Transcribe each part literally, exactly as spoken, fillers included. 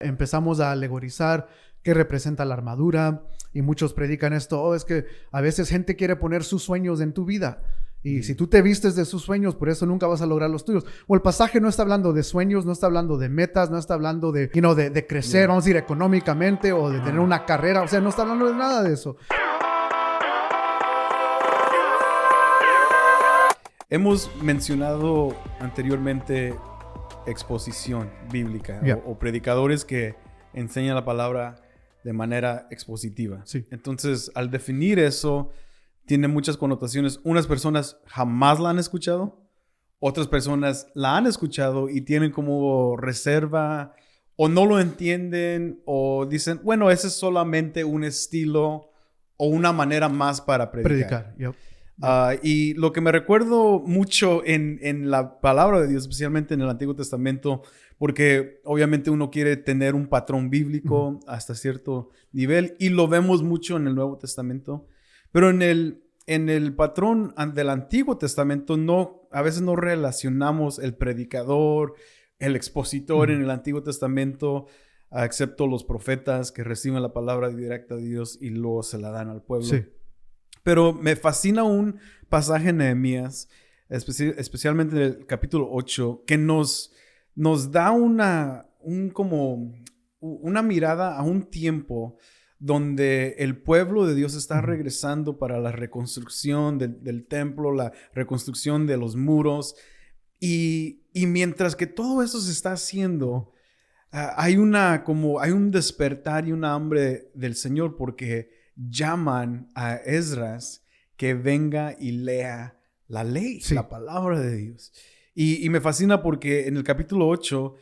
empezamos a alegorizar qué representa la armadura, y muchos predican esto, oh, es que a veces gente quiere poner sus sueños en tu vida, y mm. si tú te vistes de sus sueños, por eso nunca vas a lograr los tuyos. O el pasaje no está hablando de sueños, no está hablando de metas, no está hablando de, you know, de, de crecer, yeah. vamos a decir, económicamente, o de tener una carrera, o sea, no está hablando de nada de eso. Hemos mencionado anteriormente exposición bíblica, yeah. o, o predicadores que enseñan la palabra de manera expositiva. Sí. Entonces, al definir eso, tiene muchas connotaciones. Unas personas jamás la han escuchado, otras personas la han escuchado y tienen como reserva, o no lo entienden, o dicen, bueno, ese es solamente un estilo o una manera más para predicar. Predicar, yep. Uh, y lo que me recuerdo mucho en, en la palabra de Dios, especialmente en el Antiguo Testamento, porque obviamente uno quiere tener un patrón bíblico uh-huh. hasta cierto nivel, y lo vemos mucho en el Nuevo Testamento, pero en el, en el patrón del Antiguo Testamento no, a veces no relacionamos el predicador, el expositor uh-huh. en el Antiguo Testamento, uh, excepto los profetas que reciben la palabra directa de Dios y luego se la dan al pueblo. Sí. Pero me fascina un pasaje en Nehemías, especi- especialmente en el capítulo ocho, que nos, nos da una, un como, una mirada a un tiempo donde el pueblo de Dios está regresando para la reconstrucción del, del templo, la reconstrucción de los muros. Y, y mientras que todo eso se está haciendo, uh, hay, una, como, hay un despertar y una hambre del Señor, porque llaman a Esdras que venga y lea la ley, sí. la palabra de Dios. Y, y me fascina porque en el capítulo ocho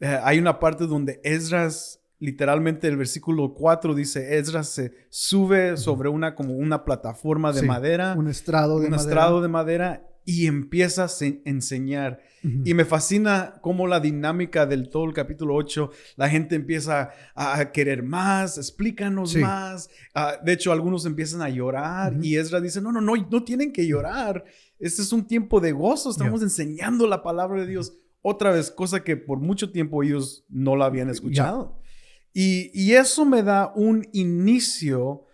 eh, hay una parte donde Esdras, literalmente el versículo cuatro dice, Esdras se sube uh-huh. sobre una, como una plataforma de sí, madera. Un estrado de un madera. Un estrado de madera y empieza a se- enseñar. Uh-huh. Y me fascina cómo la dinámica del todo el capítulo ocho, la gente empieza a, a querer más, explícanos sí. más. Uh, de hecho, algunos empiezan a llorar uh-huh. y Esdras dice, no, no, no, no tienen que llorar. Este es un tiempo de gozo, estamos yeah. enseñando la palabra de Dios. Otra vez, cosa que por mucho tiempo ellos no la habían escuchado. Yeah. Y, y eso me da un inicio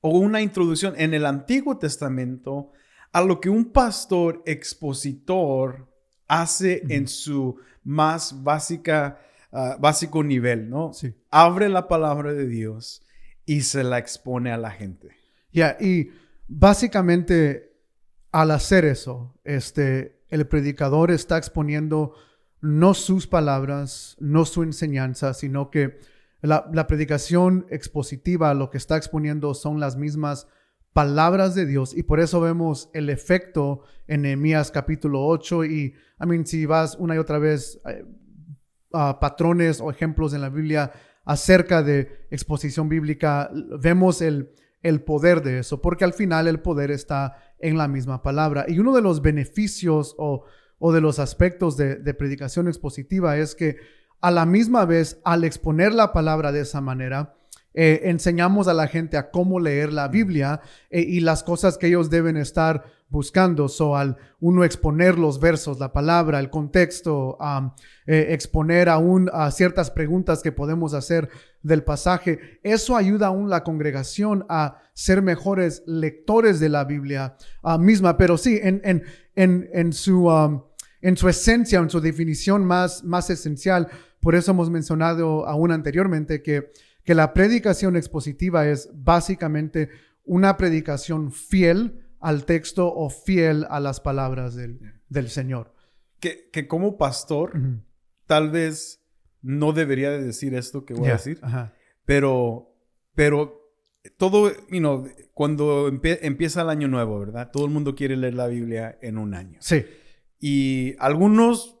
o una introducción en el Antiguo Testamento a lo que un pastor expositor hace uh-huh. en su más básica, uh, básico nivel, ¿no? Sí. Abre la palabra de Dios y se la expone a la gente. Ya, yeah, y básicamente al hacer eso, este, el predicador está exponiendo no sus palabras, no su enseñanza, sino que la, la predicación expositiva, lo que está exponiendo son las mismas palabras de Dios, y por eso vemos el efecto en Nehemías capítulo ocho. Y I mean, si vas una y otra vez a uh, patrones o ejemplos en la Biblia acerca de exposición bíblica, vemos el, el poder de eso, porque al final el poder está en la misma palabra. Y uno de los beneficios o, o de los aspectos de, de predicación expositiva es que a la misma vez, al exponer la palabra de esa manera, Eh, enseñamos a la gente a cómo leer la Biblia eh, y las cosas que ellos deben estar buscando. So, al uno exponer los versos, la palabra, el contexto, um, eh, exponer aún a ciertas preguntas que podemos hacer del pasaje, eso ayuda aún la congregación a ser mejores lectores de la Biblia uh, misma. Pero sí, en, en, en, en, su, um, en su esencia, en su definición más, más esencial, por eso hemos mencionado aún anteriormente que que la predicación expositiva es básicamente una predicación fiel al texto o fiel a las palabras del, del Señor. Que, que como pastor, uh-huh. tal vez no debería de decir esto que voy yeah. a decir, Ajá. pero, pero todo, you know, cuando empe- empieza el año nuevo, ¿verdad? Todo el mundo quiere leer la Biblia en un año. Sí. Y algunos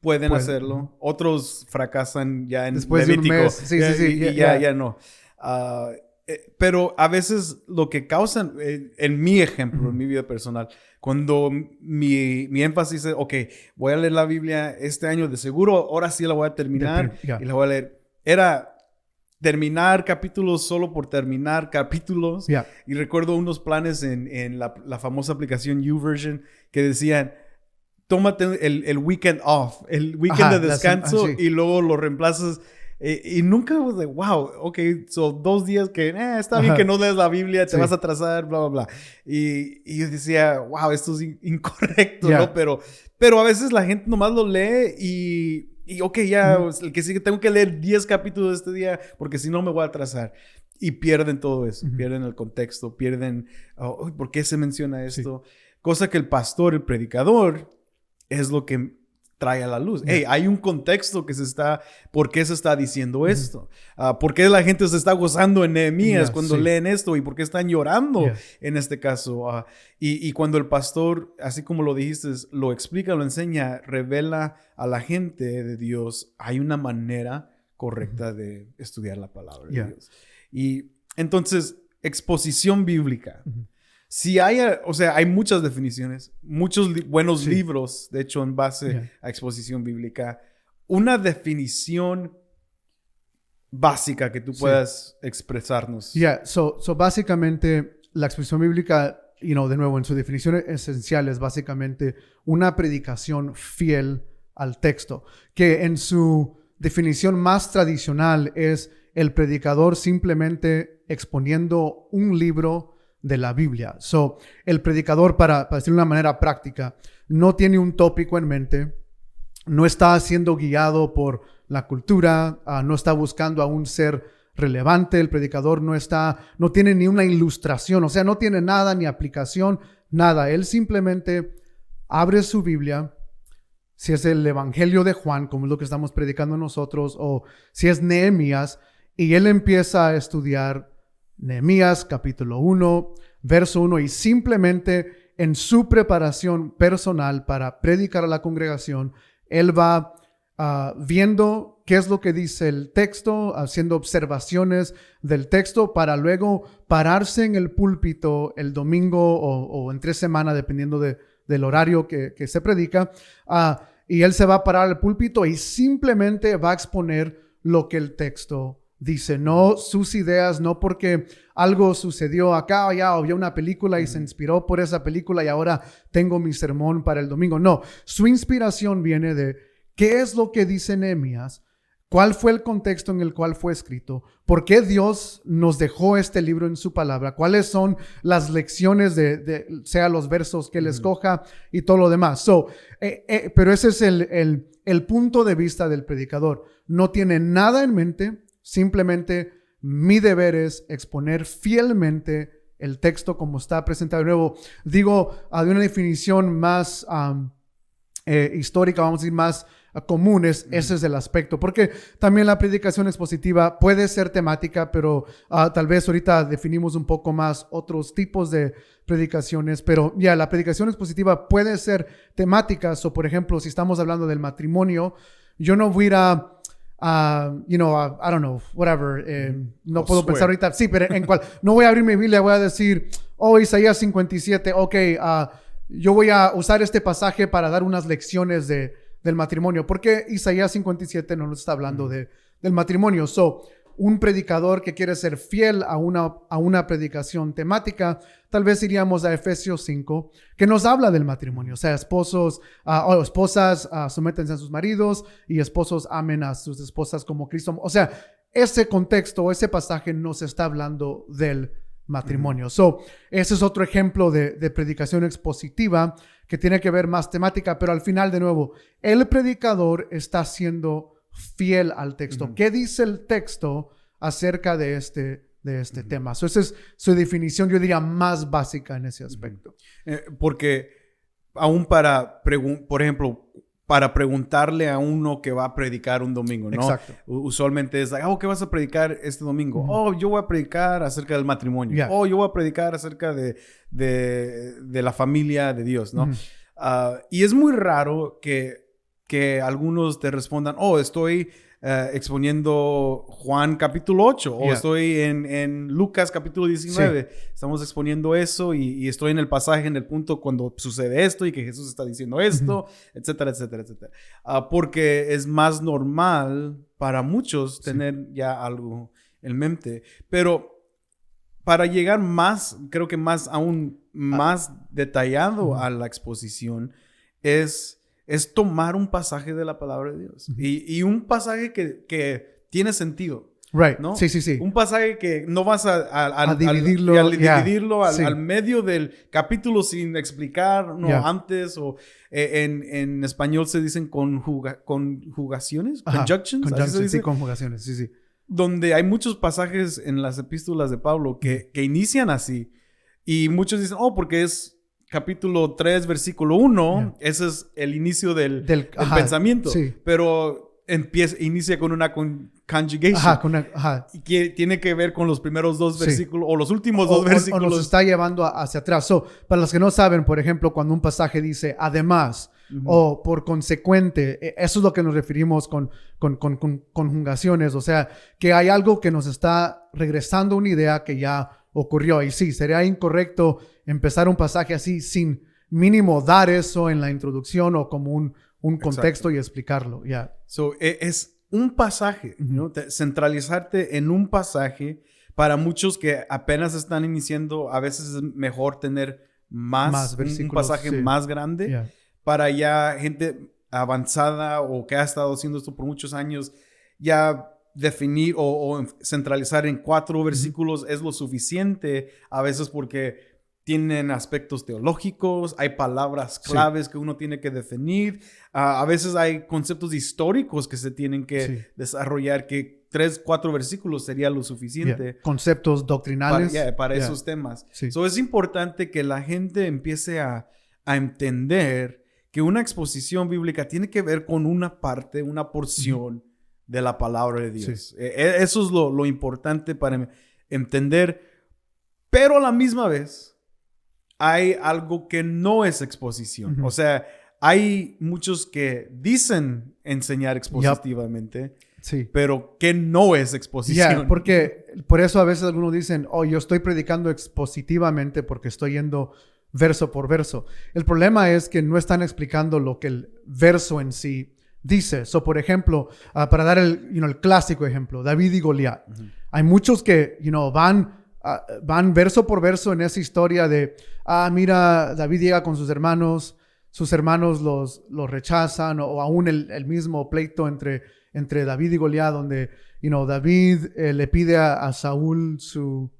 pueden bueno, hacerlo. Uh-huh. Otros fracasan ya en Después Levítico. De un mes. Sí, ya, sí, sí. Y, yeah, y ya, yeah. ya no. Uh, eh, pero a veces lo que causan, eh, en mi ejemplo, uh-huh. en mi vida personal, cuando mi, mi énfasis es, ok, voy a leer la Biblia este año, de seguro, ahora sí la voy a terminar prim- yeah. y la voy a leer. Era terminar capítulos solo por terminar capítulos. Yeah. Y recuerdo unos planes en, en la, la famosa aplicación YouVersion que decían, tómate el, el weekend off, el weekend Ajá, de descanso, la, ah, sí. y luego lo reemplazas Y, y nunca, de wow, ok, son dos días que eh, está bien que no lees la Biblia, te sí. vas a atrasar, bla, bla, bla. Y, y yo decía, wow, esto es in- incorrecto, yeah. ¿no? Pero, pero a veces la gente nomás lo lee y, y ok, ya, mm. el que sigue, tengo que leer diez capítulos este día porque si no me voy a atrasar. Y pierden todo eso, mm-hmm. pierden el contexto, pierden, oh, ¿por qué se menciona esto? Sí. Cosa que el pastor, el predicador, es lo que trae a la luz. Hey, hay un contexto que se está... ¿Por qué se está diciendo esto? Uh, ¿Por qué la gente se está gozando en Nehemías yeah, cuando sí. leen esto? ¿Y por qué están llorando yeah. en este caso? Uh, y, y cuando el pastor, así como lo dijiste, lo explica, lo enseña, revela a la gente de Dios, hay una manera correcta mm-hmm. de estudiar la palabra yeah. de Dios. Y entonces, exposición bíblica. Mm-hmm. Si hay, o sea, hay muchas definiciones, muchos li- buenos sí. libros, de hecho, en base yeah. a exposición bíblica. Una definición básica que tú puedas sí. expresarnos. Yeah, so, so básicamente la exposición bíblica, you know, de nuevo, en su definición esencial es básicamente una predicación fiel al texto, que en su definición más tradicional es el predicador simplemente exponiendo un libro de la Biblia. So, el predicador, para, para decirlo de una manera práctica, no tiene un tópico en mente, no está siendo guiado por la cultura, uh, no está buscando aún ser relevante. El predicador no está, no tiene ni una ilustración, o sea, no tiene nada, ni aplicación, nada. Él simplemente abre su Biblia, si es el Evangelio de Juan, como es lo que estamos predicando nosotros, o si es Nehemías, y él empieza a estudiar Nehemías capítulo uno, verso uno, y simplemente en su preparación personal para predicar a la congregación, él va uh, viendo qué es lo que dice el texto, haciendo observaciones del texto para luego pararse en el púlpito el domingo o, o en tres semanas, dependiendo de, del horario que, que se predica, uh, y él se va a parar al púlpito y simplemente va a exponer lo que el texto dice, no sus ideas, no porque algo sucedió acá o allá, o vio una película y mm. se inspiró por esa película y ahora tengo mi sermón para el domingo. No, su inspiración viene de qué es lo que dice Nehemías, cuál fue el contexto en el cual fue escrito, por qué Dios nos dejó este libro en su palabra, cuáles son las lecciones de, de sea los versos que él mm. escoja y todo lo demás. So, eh, eh, pero ese es el, el, el punto de vista del predicador. No tiene nada en mente. Simplemente mi deber es exponer fielmente el texto como está presentado. De nuevo, digo de una definición más um, eh, histórica, vamos a decir más uh, común, es, mm-hmm. ese es el aspecto. Porque también la predicación expositiva puede ser temática, pero uh, tal vez ahorita definimos un poco más otros tipos de predicaciones. Pero ya, yeah, la predicación expositiva puede ser temática. O so, por ejemplo, si estamos hablando del matrimonio, yo no voy a ir a... Uh, you know, uh, I don't know, whatever. Eh, no oh, puedo swear. pensar ahorita. Sí, pero en cual. No voy a abrir mi Biblia, voy a decir, oh, Isaías cincuenta y siete, ok, uh, yo voy a usar este pasaje para dar unas lecciones de, del matrimonio. Porque Isaías cincuenta y siete no nos está hablando mm. de, del matrimonio. So, un predicador que quiere ser fiel a una, a una predicación temática, tal vez iríamos a Efesios cinco, que nos habla del matrimonio. O sea, esposos uh, o esposas uh, sométense a sus maridos y esposos amen a sus esposas como Cristo. O sea, ese contexto, ese pasaje nos está hablando del matrimonio. Mm-hmm. So, ese es otro ejemplo de, de predicación expositiva que tiene que ver más temática, pero al final, de nuevo, el predicador está siendo fiel al texto. Uh-huh. ¿Qué dice el texto acerca de este, de este uh-huh. tema? So, esa es su definición, yo diría, más básica en ese aspecto. Uh-huh. Eh, porque aún para, pregun- por ejemplo, para preguntarle a uno que va a predicar un domingo, ¿no? Exacto. Usualmente es, like, oh, ¿qué vas a predicar este domingo? Uh-huh. Oh, yo voy a predicar acerca del matrimonio. Yeah. Oh, yo voy a predicar acerca de, de, de la familia de Dios, ¿no? Uh-huh. Uh, y es muy raro que que algunos te respondan, oh, estoy uh, exponiendo Juan capítulo ocho, yeah. o estoy en, en Lucas capítulo diecinueve, sí. estamos exponiendo eso y, y estoy en el pasaje, en el punto cuando sucede esto y que Jesús está diciendo esto, uh-huh. etcétera, etcétera, etcétera. Uh, porque es más normal para muchos tener sí. ya algo en mente. Pero para llegar más, creo que más aún más ah. detallado uh-huh. a la exposición, es... es tomar un pasaje de la palabra de Dios. Uh-huh. Y, y un pasaje que, que tiene sentido. Right. ¿No? Sí, sí, sí. Un pasaje que no vas a, a, a, a dividirlo, al, al, dividirlo yeah. al, sí. al medio del capítulo sin explicar, no, yeah. antes, o eh, en, en español se dicen conjuga, conjugaciones, Ajá. conjunctions, Conjunction, ¿así se dice? Sí, conjugaciones, sí, sí. Donde hay muchos pasajes en las epístolas de Pablo que, que inician así. Y muchos dicen, oh, porque es capítulo tres, versículo uno, yeah. ese es el inicio del, del, del pensamiento. Sí. Pero empieza, inicia con una con, conjugation. Ajá, con una, ajá. Y que tiene que ver con los primeros dos versículos, sí. o los últimos o, dos o, versículos. O nos está llevando a, hacia atrás. So, para los que no saben, por ejemplo, cuando un pasaje dice, además... Uh-huh. O por consecuente, eso es lo que nos referimos con, con, con, con conjugaciones, o sea, que hay algo que nos está regresando una idea que ya ocurrió. Y sí, sería incorrecto empezar un pasaje así sin mínimo dar eso en la introducción o como un, un contexto. Exacto. Y explicarlo. Ya. Yeah. So, es un pasaje, ¿no? Centralizarte en un pasaje, para muchos que apenas están iniciando, a veces es mejor tener más, más versículos, un pasaje sí. más grande. Yeah. Para ya gente avanzada o que ha estado haciendo esto por muchos años, ya definir o, o centralizar en cuatro mm-hmm. versículos es lo suficiente, a veces porque tienen aspectos teológicos, hay palabras claves sí. que uno tiene que definir, uh, a veces hay conceptos históricos que se tienen que sí. desarrollar, que tres, cuatro versículos sería lo suficiente. Yeah. Conceptos doctrinales. Para, yeah, para yeah. esos temas. Sí. So, es importante que la gente empiece a, a entender que una exposición bíblica tiene que ver con una parte, una porción uh-huh. de la palabra de Dios. Sí. Eh, eso es lo, lo importante para entender. Pero a la misma vez, hay algo que no es exposición. Uh-huh. O sea, hay muchos que dicen enseñar expositivamente, yep. sí. pero que no es exposición. Yeah, porque por eso a veces algunos dicen, oh, yo estoy predicando expositivamente porque estoy yendo... verso por verso. El problema es que no están explicando lo que el verso en sí dice. So, por ejemplo, uh, para dar el, you know, el clásico ejemplo, David y Goliat. Uh-huh. Hay muchos que, you know, van, uh, van verso por verso en esa historia de, ah, mira, David llega con sus hermanos, sus hermanos los, los rechazan, o, o aún el, el mismo pleito entre, entre David y Goliat, donde, you know, David eh, le pide a, a Saúl su...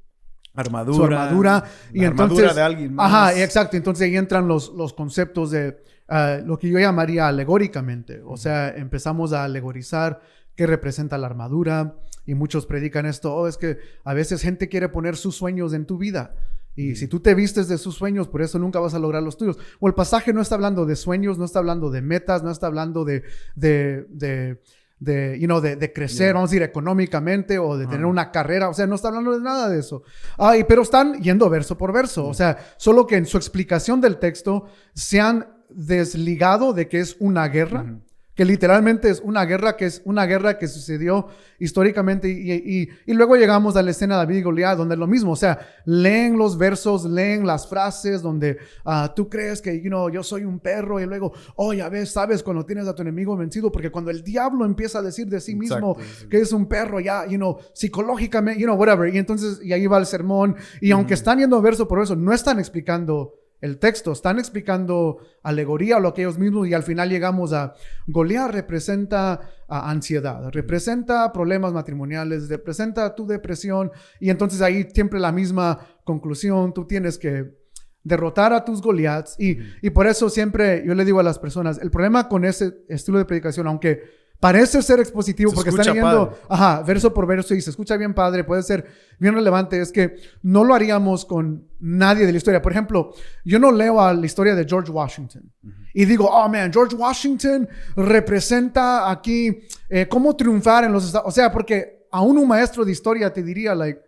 armadura, su armadura, y la entonces, armadura de alguien más. Ajá, exacto. Entonces ahí entran los, los conceptos de uh, lo que yo llamaría alegóricamente. O uh-huh. sea, empezamos a alegorizar qué representa la armadura, y muchos predican esto. Oh, es que a veces gente quiere poner sus sueños en tu vida. Y uh-huh. si tú te vistes de sus sueños, por eso nunca vas a lograr los tuyos. O el pasaje no está hablando de sueños, no está hablando de metas, no está hablando de... de, de De, you know, de, de crecer, yeah. vamos a decir, económicamente, o de tener uh-huh. una carrera. O sea, no está hablando de nada de eso. Ay, pero están yendo verso por verso. Uh-huh. O sea, solo que en su explicación del texto se han desligado de que es una guerra, uh-huh. que literalmente es una guerra, que es una guerra que sucedió históricamente. Y, y, y luego llegamos a la escena de David y Goliat, donde es lo mismo. O sea, leen los versos, leen las frases donde uh, tú crees que, you know, yo soy un perro, y luego, oh, ya ves, sabes cuando tienes a tu enemigo vencido, porque cuando el diablo empieza a decir de sí mismo exactly. que es un perro, ya, you know, psicológicamente, you know, whatever. Y entonces, y ahí va el sermón. Y mm-hmm. aunque están yendo verso por verso, no están explicando el texto, están explicando alegoría o lo que ellos mismos, y al final llegamos a Goliat representa a ansiedad, representa problemas matrimoniales, representa tu depresión, y entonces ahí siempre la misma conclusión, tú tienes que derrotar a tus Goliats, y, mm. y por eso siempre yo le digo a las personas, el problema con ese estilo de predicación, aunque parece ser expositivo se porque están yendo ajá, verso por verso y se escucha bien padre, puede ser bien relevante, es que no lo haríamos con nadie de la historia. Por ejemplo, yo no leo a la historia de George Washington uh-huh. y digo, oh man, George Washington representa aquí eh, cómo triunfar en los Estados Unidos. O sea, porque a un maestro de historia te diría, like,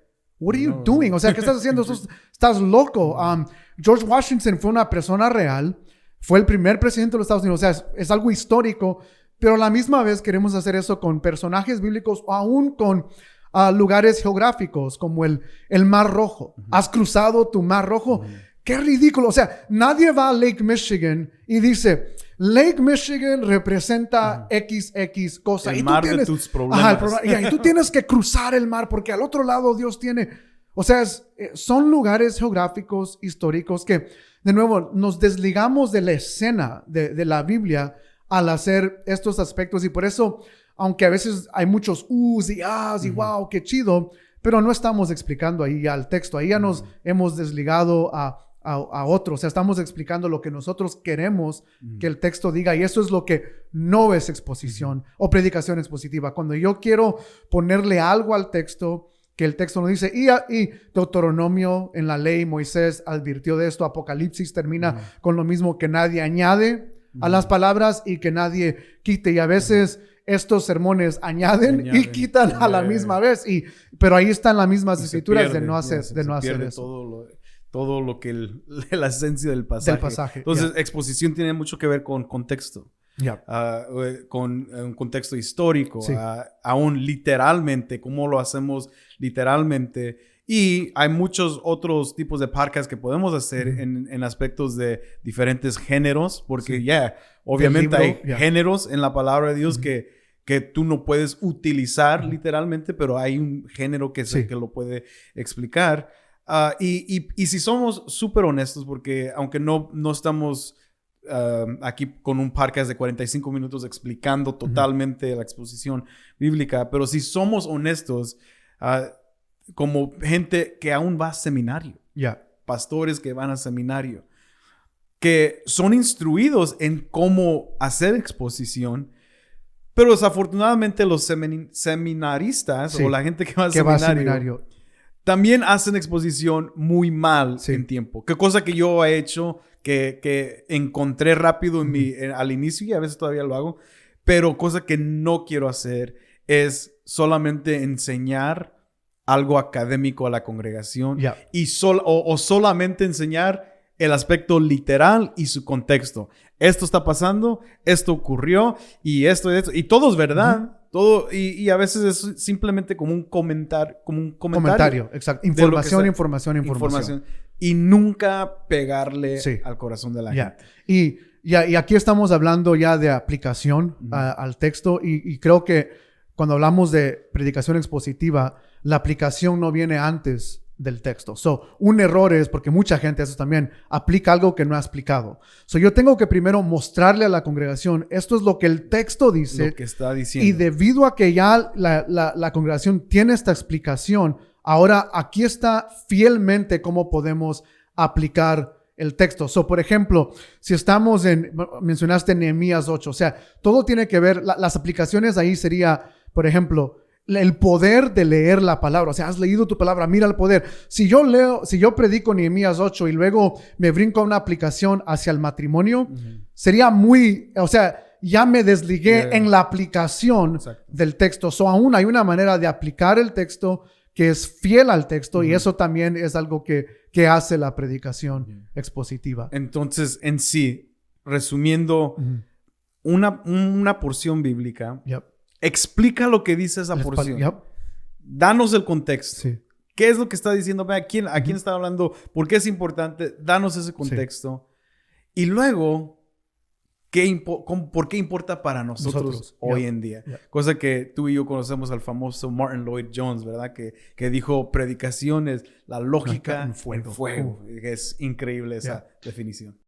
what are you no. doing? O sea, ¿qué estás haciendo? Estás loco. Um, George Washington fue una persona real, fue el primer presidente de los Estados Unidos, o sea, es, es algo histórico. Pero a la misma vez queremos hacer eso con personajes bíblicos o aún con uh, lugares geográficos como el, el Mar Rojo. Uh-huh. ¿Has cruzado tu Mar Rojo? Uh-huh. ¡Qué ridículo! O sea, nadie va a Lake Michigan y dice, Lake Michigan representa uh-huh. equis equis cosa. El y mar tú tienes, de tus problemas. Ajá, el problema, yeah, y tú tienes que cruzar el mar porque al otro lado Dios tiene... O sea, es, son lugares geográficos, históricos que, de nuevo, nos desligamos de la escena de, de la Biblia al hacer estos aspectos, y por eso aunque a veces hay muchos us y as y uh-huh. wow, qué chido, pero no estamos explicando ahí ya el texto. Ahí ya uh-huh. nos hemos desligado a, a, a otro. O sea, estamos explicando lo que nosotros queremos uh-huh. que el texto diga, y eso es lo que no es exposición uh-huh. o predicación expositiva. Cuando yo quiero ponerle algo al texto que el texto nos dice, y, y Deuteronomio en la ley, Moisés advirtió de esto, Apocalipsis termina uh-huh. con lo mismo, que nadie añade uh-huh. a las palabras y que nadie quite. Y a veces uh-huh. estos sermones añaden, añaden y quitan añaden. a la misma vez. Y, pero ahí están las mismas y escrituras pierde, de no hacer, yeah, de no hacer eso. Todo lo, todo lo que el, la esencia del pasaje. Del pasaje Entonces, yeah. exposición tiene mucho que ver con contexto. Yeah. Uh, con un contexto histórico, sí. uh, aún literalmente, cómo lo hacemos literalmente. Y hay muchos otros tipos de podcasts que podemos hacer mm-hmm. en, en aspectos de diferentes géneros, porque sí. ya, yeah, obviamente libro, hay yeah. géneros en la palabra de Dios mm-hmm. que, que tú no puedes utilizar mm-hmm. literalmente, pero hay un género que, sí. que lo puede explicar. Uh, y, y, y si somos súper honestos, porque aunque no, no estamos... Uh, aquí con un podcast de cuarenta y cinco minutos explicando totalmente uh-huh. la exposición bíblica, pero si somos honestos, uh, como gente que aún va a seminario, yeah. pastores que van a seminario, que son instruidos en cómo hacer exposición, pero desafortunadamente los semin- seminaristas sí. o la gente que va a seminario, va a seminario también hacen exposición muy mal sí. en tiempo. Qué cosa que yo he hecho, que, que encontré rápido en mm-hmm. mi, en, al inicio, y a veces todavía lo hago. Pero cosa que no quiero hacer es solamente enseñar algo académico a la congregación. Yeah. Y sol, o, o solamente enseñar el aspecto literal y su contexto. Esto está pasando, esto ocurrió, y esto y esto. Y todo es verdad. Mm-hmm. Todo, y, y a veces es simplemente como un comentar, como un comentario. Comentario, exacto. Información, información, información, información. Y nunca pegarle sí. al corazón de la yeah. gente. Y, y, y aquí estamos hablando ya de aplicación uh-huh. a, al texto. Y, y creo que cuando hablamos de predicación expositiva, la aplicación no viene antes del texto. So, un error es porque mucha gente, eso también, aplica algo que no ha explicado. So, yo tengo que primero mostrarle a la congregación, esto es lo que el texto dice. Lo que está diciendo. Y debido a que ya la, la, la congregación tiene esta explicación, ahora aquí está fielmente cómo podemos aplicar el texto. So, por ejemplo, si estamos en, mencionaste Nehemías ocho, o sea, todo tiene que ver, la, las aplicaciones ahí sería, por ejemplo, el poder de leer la palabra. O sea, has leído tu palabra, mira el poder. Si yo leo, si yo predico Nehemías ocho y luego me brinco a una aplicación hacia el matrimonio, uh-huh. sería muy, o sea, ya me desligué yeah. en la aplicación Exacto. del texto. So, aún hay una manera de aplicar el texto que es fiel al texto uh-huh. y eso también es algo que, que hace la predicación uh-huh. expositiva. Entonces, en sí, resumiendo, uh-huh. una, una porción bíblica yep. explica lo que dice esa porción. Yep. Danos el contexto. Sí. ¿Qué es lo que está diciendo? ¿A quién, a quién está hablando? ¿Por qué es importante? Danos ese contexto. Sí. Y luego, ¿qué impo- cómo, ¿por qué importa para nosotros, nosotros. hoy yep. en día? Yep. Cosa que tú y yo conocemos al famoso Martin Lloyd-Jones, ¿verdad? Que, que dijo predicaciones, la lógica en fuego. En fuego. Uh. Es increíble esa yep. definición.